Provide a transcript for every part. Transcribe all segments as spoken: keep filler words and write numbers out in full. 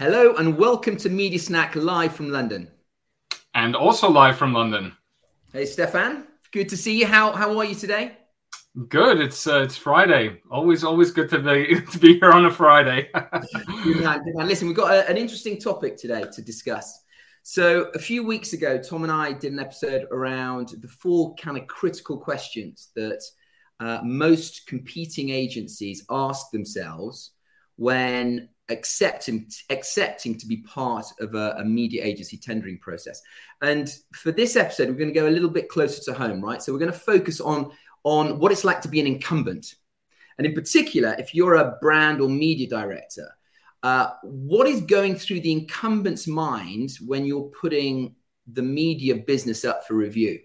Hello and welcome to MediaSnack live from London. And also live from London. Hey, Stefan. Good to see you. How how are you today? Good. It's uh, it's Friday. Always always good to be to be here on a Friday. Good man, good man. Listen, we've got a, an interesting topic today to discuss. So a few weeks ago, Tom and I did an episode around the four kind of critical questions that uh, most competing agencies ask themselves when accepting accepting to be part of a, a media agency tendering process. And for this episode, we're going to go a little bit closer to home, right? So we're going to focus on, on what it's like to be an incumbent. And in particular, if you're a brand or media director, uh, what is going through the incumbent's mind when you're putting the media business up for review?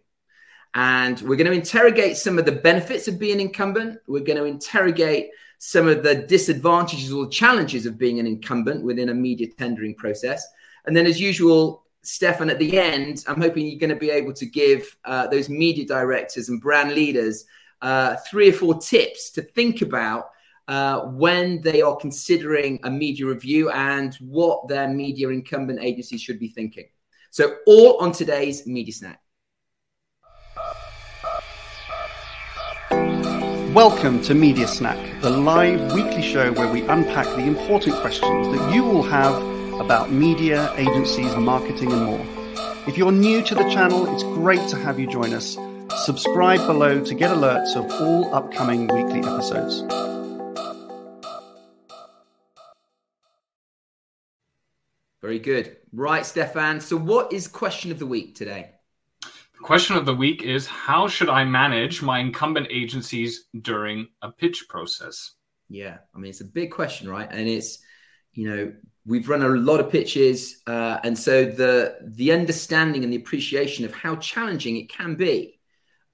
And we're going to interrogate some of the benefits of being incumbent. We're going to interrogate some of the disadvantages or challenges of being an incumbent within a media tendering process. And then, as usual, Stefan, at the end, I'm hoping you're going to be able to give uh, those media directors and brand leaders uh, three or four tips to think about uh, when they are considering a media review and what their media incumbent agency should be thinking. So all on today's Media Snack. Welcome to Media Snack, the live weekly show where we unpack the important questions that you all have about media, agencies, marketing and more. If you're new to the channel, it's great to have you join us. Subscribe below to get alerts of all upcoming weekly episodes. Very good. Right, Stefan. So what is question of the week today? Question of the week is, how should I manage my incumbent agencies during a pitch process? Yeah, I mean, it's a big question, right? And it's, you know, we've run a lot of pitches. Uh, and so the the understanding and the appreciation of how challenging it can be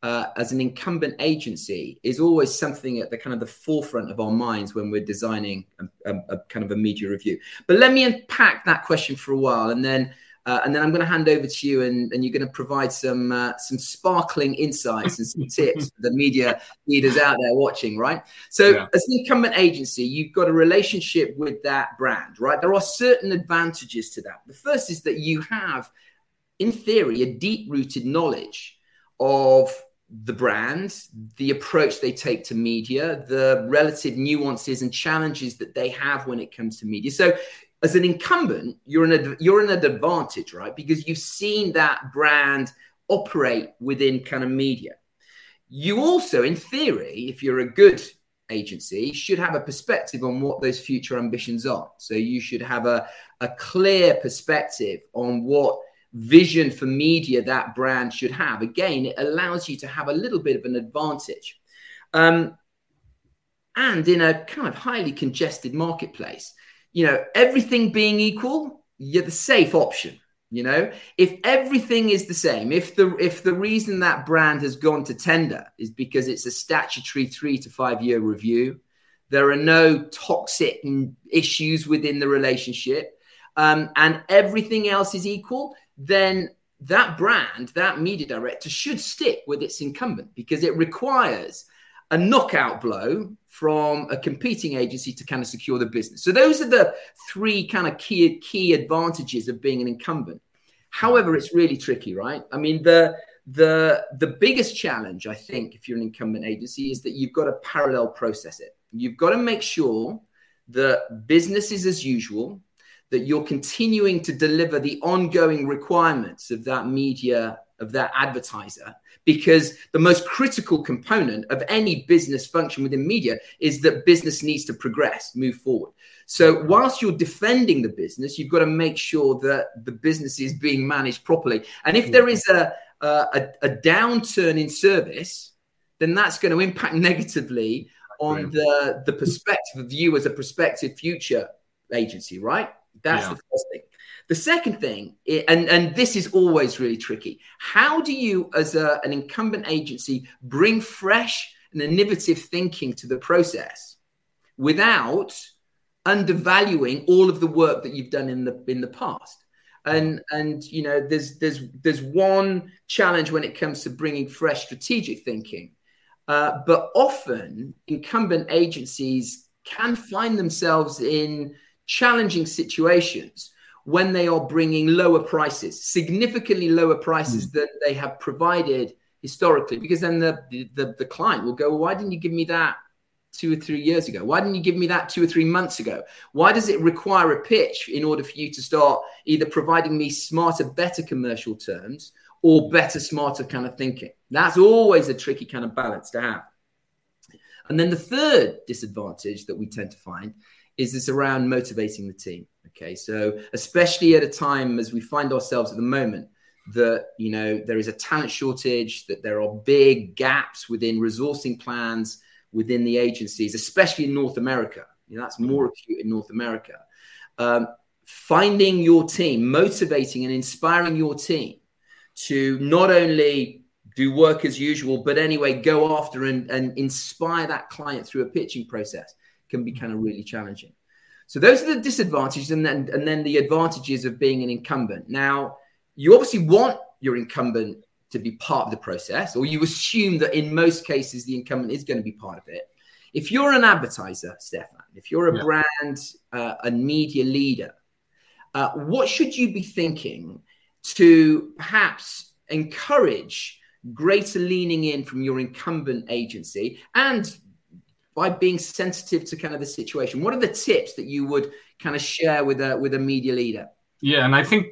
uh, as an incumbent agency is always something at the kind of the forefront of our minds when we're designing a, a, a kind of a media review. But let me unpack that question for a while, and then Uh, and then I'm going to hand over to you, and, and you're going to provide some uh, some sparkling insights and some tips for the media leaders out there watching, right? So yeah. As an incumbent agency, you've got a relationship with that brand, right? There are certain advantages to that. The first is that you have, in theory, a deep-rooted knowledge of the brand, the approach they take to media, the relative nuances and challenges that they have when it comes to media. So as an incumbent, you're in a, you're in an advantage, right? Because you've seen that brand operate within kind of media. You also, in theory, if you're a good agency, should have a perspective on what those future ambitions are. So you should have a, a clear perspective on what vision for media that brand should have. Again, it allows you to have a little bit of an advantage. Um, and in a kind of highly congested marketplace, you know, everything being equal, you're the safe option. You know, if everything is the same, if the if the reason that brand has gone to tender is because it's a statutory three to five year review, there are no toxic issues within the relationship, um, and everything else is equal, then that brand, that media director should stick with its incumbent, because it requires a knockout blow from a competing agency to kind of secure the business. So those are the three kind of key key advantages of being an incumbent. However, it's really tricky, right? I mean, the the the biggest challenge, I think, if you're an incumbent agency, is that you've got to parallel process it. You've got to make sure that business is as usual, that you're continuing to deliver the ongoing requirements of that media, of that advertiser, because the most critical component of any business function within media is that business needs to progress, move forward. So whilst you're defending the business, you've got to make sure that the business is being managed properly. And if there is a, a, a downturn in service, then that's going to impact negatively on the, the perspective of you as a prospective future agency, right? That's yeah. the first thing. The second thing, and, and this is always really tricky, how do you, as a, an incumbent agency, bring fresh and innovative thinking to the process without undervaluing all of the work that you've done in the in the past? And and you know, there's there's there's one challenge when it comes to bringing fresh strategic thinking, uh, but often incumbent agencies can find themselves in challenging situations when they are bringing lower prices, significantly lower prices mm. than they have provided historically, because then the, the the client will go, well, why didn't you give me that two or three years ago? Why didn't you give me that two or three months ago? Why does it require a pitch in order for you to start either providing me smarter, better commercial terms or better, smarter kind of thinking? That's always a tricky kind of balance to have. And then the third disadvantage that we tend to find is this around motivating the team. Okay, so especially at a time as we find ourselves at the moment that, you know, there is a talent shortage, that there are big gaps within resourcing plans within the agencies, especially in North America. You know, that's more acute in North America. Um, finding your team, motivating and inspiring your team to not only do work as usual, but anyway, go after and, and inspire that client through a pitching process can be kind of really challenging. So those are the disadvantages, and then and then the advantages of being an incumbent. Now, you obviously want your incumbent to be part of the process, or you assume that in most cases the incumbent is going to be part of it. If you're an advertiser, Stefan, if you're a yeah. brand, uh, a media leader, uh, what should you be thinking to perhaps encourage greater leaning in from your incumbent agency, and by being sensitive to kind of the situation? What are the tips that you would kind of share with a with a media leader? Yeah, and I think,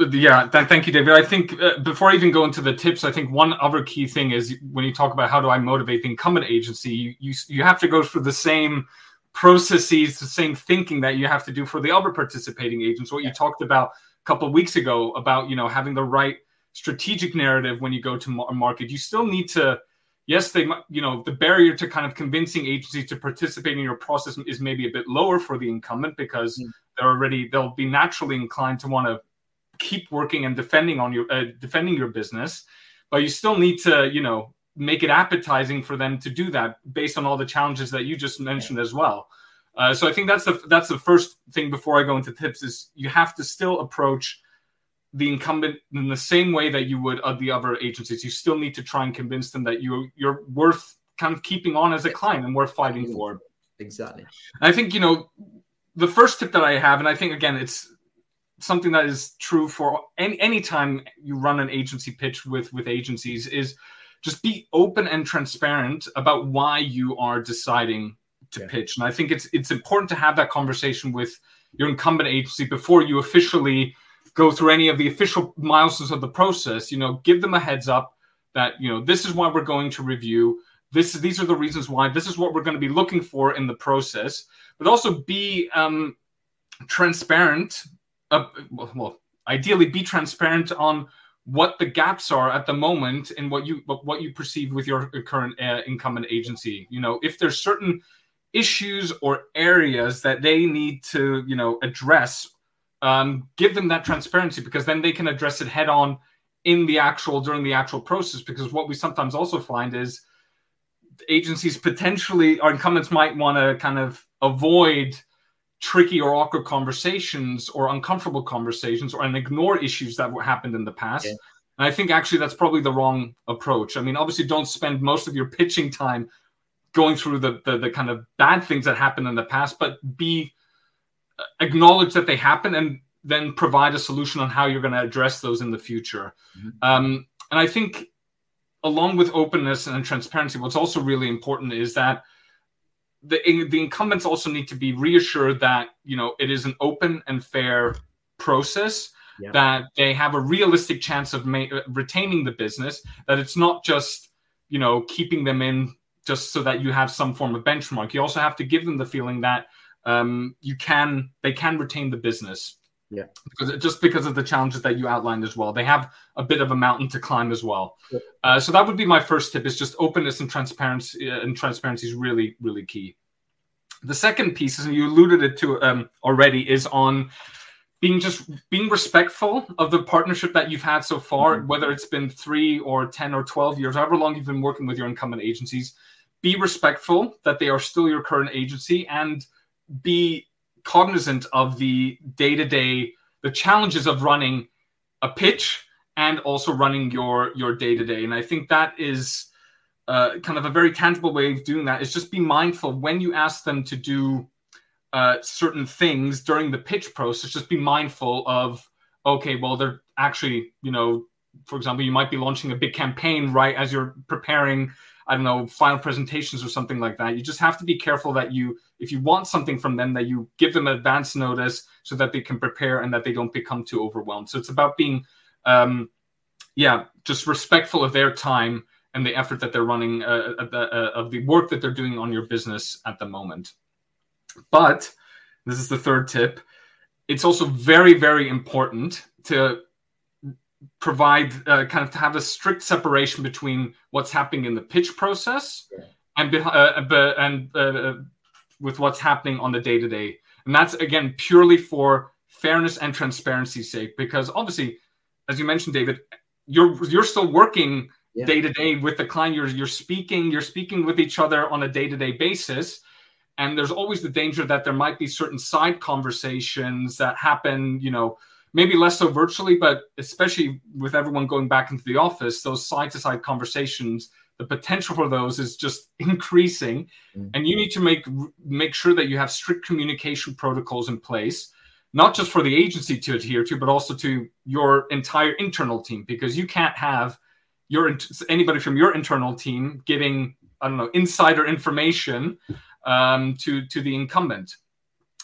yeah, th- thank you, David. I think uh, before I even go into the tips, I think one other key thing is when you talk about how do I motivate the incumbent agency, you you, you have to go through the same processes, the same thinking that you have to do for the other participating agents. What yeah. you talked about a couple of weeks ago about, you know, having the right strategic narrative when you go to a market, you still need to. Yes, they, you know, the barrier to kind of convincing agencies to participate in your process is maybe a bit lower for the incumbent because mm. they're already they'll be naturally inclined to want to keep working and defending on your uh, defending your business, but you still need to, you know, make it appetizing for them to do that based on all the challenges that you just mentioned yeah. as well. Uh, so I think that's the that's the first thing before I go into tips is you have to still approach the incumbent in the same way that you would the other agencies. You still need to try and convince them that you, you're worth kind of keeping on as a client and worth fighting for. Exactly. And I think, you know, the first tip that I have, and I think, again, it's something that is true for any, any time you run an agency pitch with, with agencies, is just be open and transparent about why you are deciding to yeah. pitch. And I think it's it's important to have that conversation with your incumbent agency before you officially go through any of the official milestones of the process. You know, give them a heads up that, you know, this is why we're going to review. This is, these are the reasons why. This is what we're going to be looking for in the process. But also be um, transparent. Uh, well, ideally, be transparent on what the gaps are at the moment and what you what you perceive with your current uh, incumbent agency. You know, if there's certain issues or areas that they need to, you know, address. Um, give them that transparency, because then they can address it head on in the actual during the actual process. Because what we sometimes also find is agencies potentially or incumbents might want to kind of avoid tricky or awkward conversations or uncomfortable conversations or and ignore issues that happened in the past. Yeah. And I think actually that's probably the wrong approach. I mean, obviously, don't spend most of your pitching time going through the the, the kind of bad things that happened in the past, but be acknowledge that they happen and then provide a solution on how you're going to address those in the future. Mm-hmm. Um, and I think along with openness and transparency, what's also really important is that the, the incumbents also need to be reassured that, you know, it is an open and fair process, yeah. that they have a realistic chance of ma- retaining the business, that it's not just, you know, keeping them in just so that you have some form of benchmark. You also have to give them the feeling that um you can they can retain the business, yeah because just because of the challenges that you outlined as well. They have a bit of a mountain to climb as well. yeah. uh, so that would be my first tip, is just openness and transparency and transparency is really, really key. The second piece is, and you alluded it to um already, is on being just being respectful of the partnership that you've had so far, mm-hmm. whether it's been three or ten or twelve years, however long you've been working with your incumbent agencies. Be respectful that they are still your current agency, and be cognizant of the day-to-day, the challenges of running a pitch and also running your your day-to-day. And I think that is uh, kind of a very tangible way of doing that, is just be mindful when you ask them to do uh, certain things during the pitch process, just be mindful of, okay, well, they're actually, you know, for example, you might be launching a big campaign right as you're preparing, I don't know, final presentations or something like that. You just have to be careful that you, if you want something from them, that you give them advance notice so that they can prepare and that they don't become too overwhelmed. So it's about being, um, yeah, just respectful of their time and the effort that they're running, uh, of, the, uh, of the work that they're doing on your business at the moment. But this is the third tip. It's also very, very important to provide uh, kind of to have a strict separation between what's happening in the pitch process yeah. and be, uh, be, and uh, with what's happening on the day-to-day. And that's, again, purely for fairness and transparency's sake, because obviously, as you mentioned, David, you're you're still working yeah. day-to-day with the client. You're you're speaking, you're speaking with each other on a day-to-day basis. And there's always the danger that there might be certain side conversations that happen, you know, maybe less so virtually, but especially with everyone going back into the office, those side-to-side conversations, the potential for those is just increasing. Mm-hmm. And you need to make make sure that you have strict communication protocols in place, not just for the agency to adhere to, but also to your entire internal team, because you can't have your anybody from your internal team giving, I don't know, insider information um, to, to the incumbent.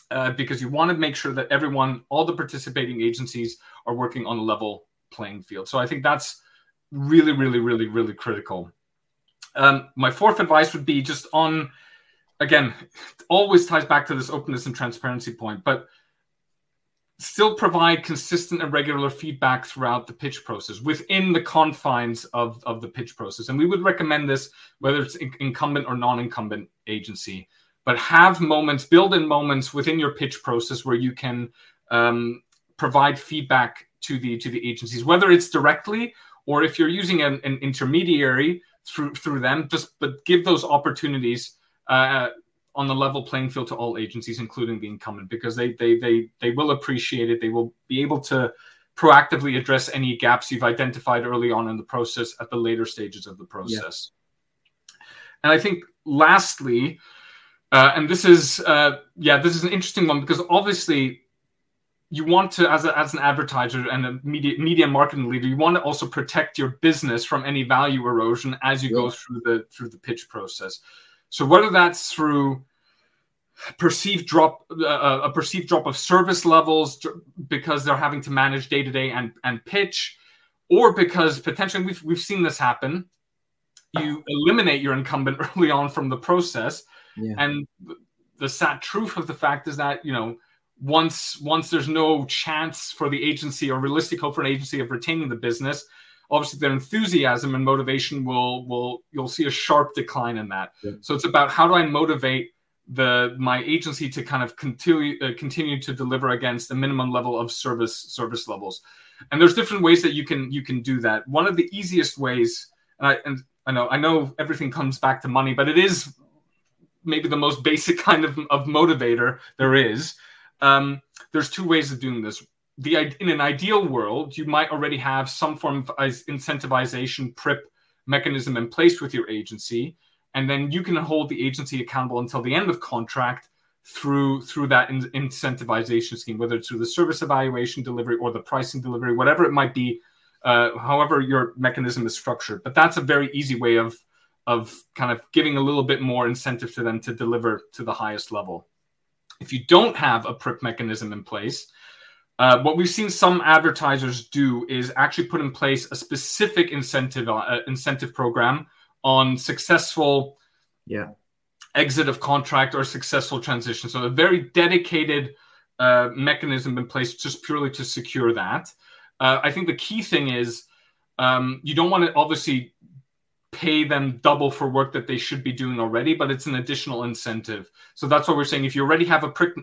Uh, because you want to make sure that everyone, all the participating agencies are working on a level playing field. So I think that's really, really, really, really critical. Um, my fourth advice would be just on, again, always ties back to this openness and transparency point, but still provide consistent and regular feedback throughout the pitch process within the confines of, of the pitch process. And we would recommend this, whether it's in- incumbent or non-incumbent agency. But have moments, build in moments within your pitch process where you can um, provide feedback to the to the agencies, whether it's directly or if you're using an, an intermediary through through them. Just but give those opportunities uh, on the level playing field to all agencies, including the incumbent, because they they they they will appreciate it. They will be able to proactively address any gaps you've identified early on in the process at the later stages of the process. Yeah. And I think lastly. Uh, and this is, uh, yeah, this is an interesting one because obviously you want to, as a, as an advertiser and a media media marketing leader, you want to also protect your business from any value erosion as you yeah. go through the through the pitch process. So whether that's through perceived drop, uh, a perceived drop of service levels because they're having to manage day to day and and pitch, or because potentially we've we've seen this happen, you eliminate your incumbent early on from the process. Yeah. And the sad truth of the fact is that, you know, once once there's no chance for the agency or realistic hope for an agency of retaining the business, obviously their enthusiasm and motivation will will you'll see a sharp decline in that. Yeah. So it's about how do I motivate the my agency to kind of continue uh, continue to deliver against the minimum level of service service levels. And there's different ways that you can you can do that. One of the easiest ways, and I and I know I know everything comes back to money, but it is maybe the most basic kind of, of motivator there is. Um, there's two ways of doing this. The, in an ideal world, you might already have some form of incentivization prep mechanism in place with your agency, and then you can hold the agency accountable until the end of contract through through that in, incentivization scheme, whether it's through the service evaluation delivery or the pricing delivery, whatever it might be, uh, however your mechanism is structured. But that's a very easy way of of kind of giving a little bit more incentive to them to deliver to the highest level. If you don't have a prep mechanism in place, uh, what we've seen some advertisers do is actually put in place a specific incentive uh, incentive program on successful yeah. exit of contract or successful transition. So a very dedicated uh, mechanism in place just purely to secure that. Uh, I think the key thing is um, you don't want to obviously pay them double for work that they should be doing already, but it's an additional incentive. So that's what we're saying. If you already have a prep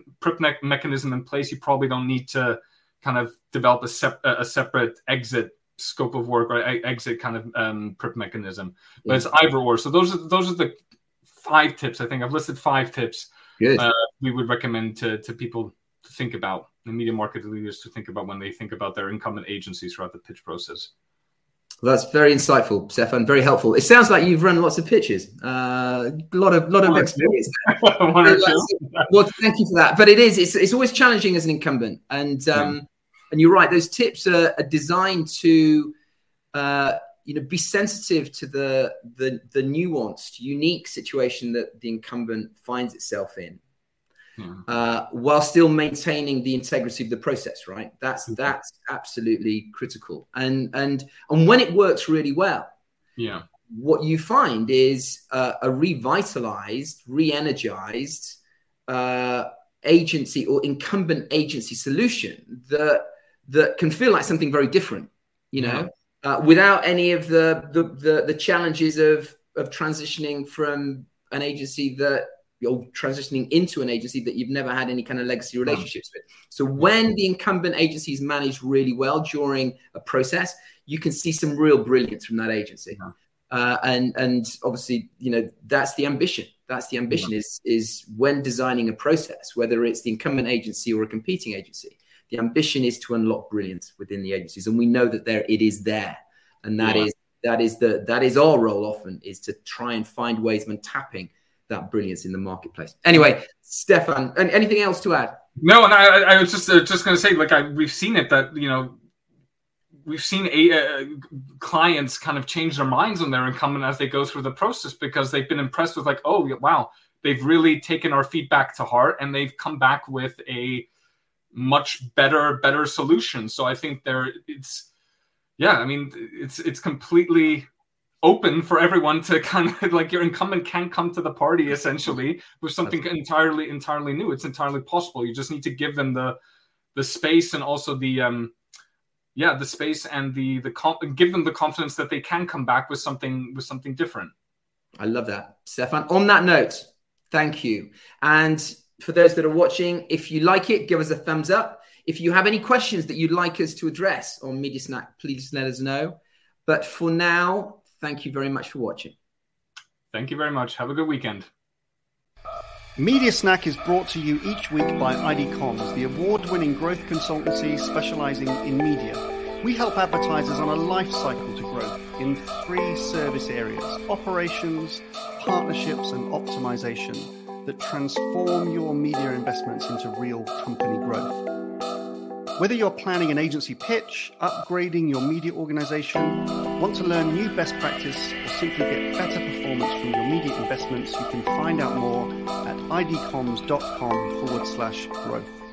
mechanism in place, you probably don't need to kind of develop a, sep- a separate exit scope of work or exit kind of um, prep mechanism. But yeah. it's either or. So those are those are the five tips. I think I've listed five tips uh, we would recommend to, to people to think about, the media market leaders to think about when they think about their incumbent agencies throughout the pitch process. That's very insightful, Stefan. Very helpful. It sounds like you've run lots of pitches. Uh, a lot of lot of experience there. One or two. Well, thank you for that. But it is it's it's always challenging as an incumbent, and um, yeah. and you're right. Those tips are, are designed to uh, you know be sensitive to the the the nuanced, unique situation that the incumbent finds itself in, yeah. uh, while still maintaining the integrity of the process. Right? That's okay. that's absolutely critical. And and and when it works really well, yeah. what you find is uh, a revitalized, re-energized uh, agency or incumbent agency solution that that can feel like something very different, you know, yeah. uh, without any of the, the the the challenges of of transitioning from an agency that you're transitioning into an agency that you've never had any kind of legacy relationships with. So when the incumbent agency is managed really well during a process, you can see some real brilliance from that agency. Yeah. Uh, and and obviously, you know, that's the ambition. That's the ambition yeah. is is when designing a process, whether it's the incumbent agency or a competing agency, the ambition is to unlock brilliance within the agencies. And we know that there it is there. And that yeah. is that is the that is our role often, is to try and find ways when tapping that brilliance in the marketplace. Anyway, Stefan, anything else to add? No, and I, I was just uh, just going to say, like, I, we've seen it that, you know, we've seen a, uh, clients kind of change their minds on their incumbent as they go through the process, because they've been impressed with, like, oh, wow, they've really taken our feedback to heart and they've come back with a much better, better solution. So I think there it's, yeah, I mean, it's, it's completely open for everyone to kind of, like, your incumbent can come to the party essentially with something That's entirely, entirely new. It's entirely possible. You just need to give them the, the space and also the, um, Yeah, the space and the the comp- give them the confidence that they can come back with something with something different. I love that, Stefan. On that note, thank you. And for those that are watching, if you like it, give us a thumbs up. If you have any questions that you'd like us to address on MediaSnack, please let us know. But for now, thank you very much for watching. Thank you very much. Have a good weekend. MediaSnack is brought to you each week by I D Comms, the award-winning growth consultancy specializing in media. We help advertisers on a life cycle to growth in three service areas: operations, partnerships, and optimization that transform your media investments into real company growth. Whether you're planning an agency pitch, upgrading your media organization, want to learn new best practice, or simply get better performance from your media investments, you can find out more at idcomms dot com forward slash growth.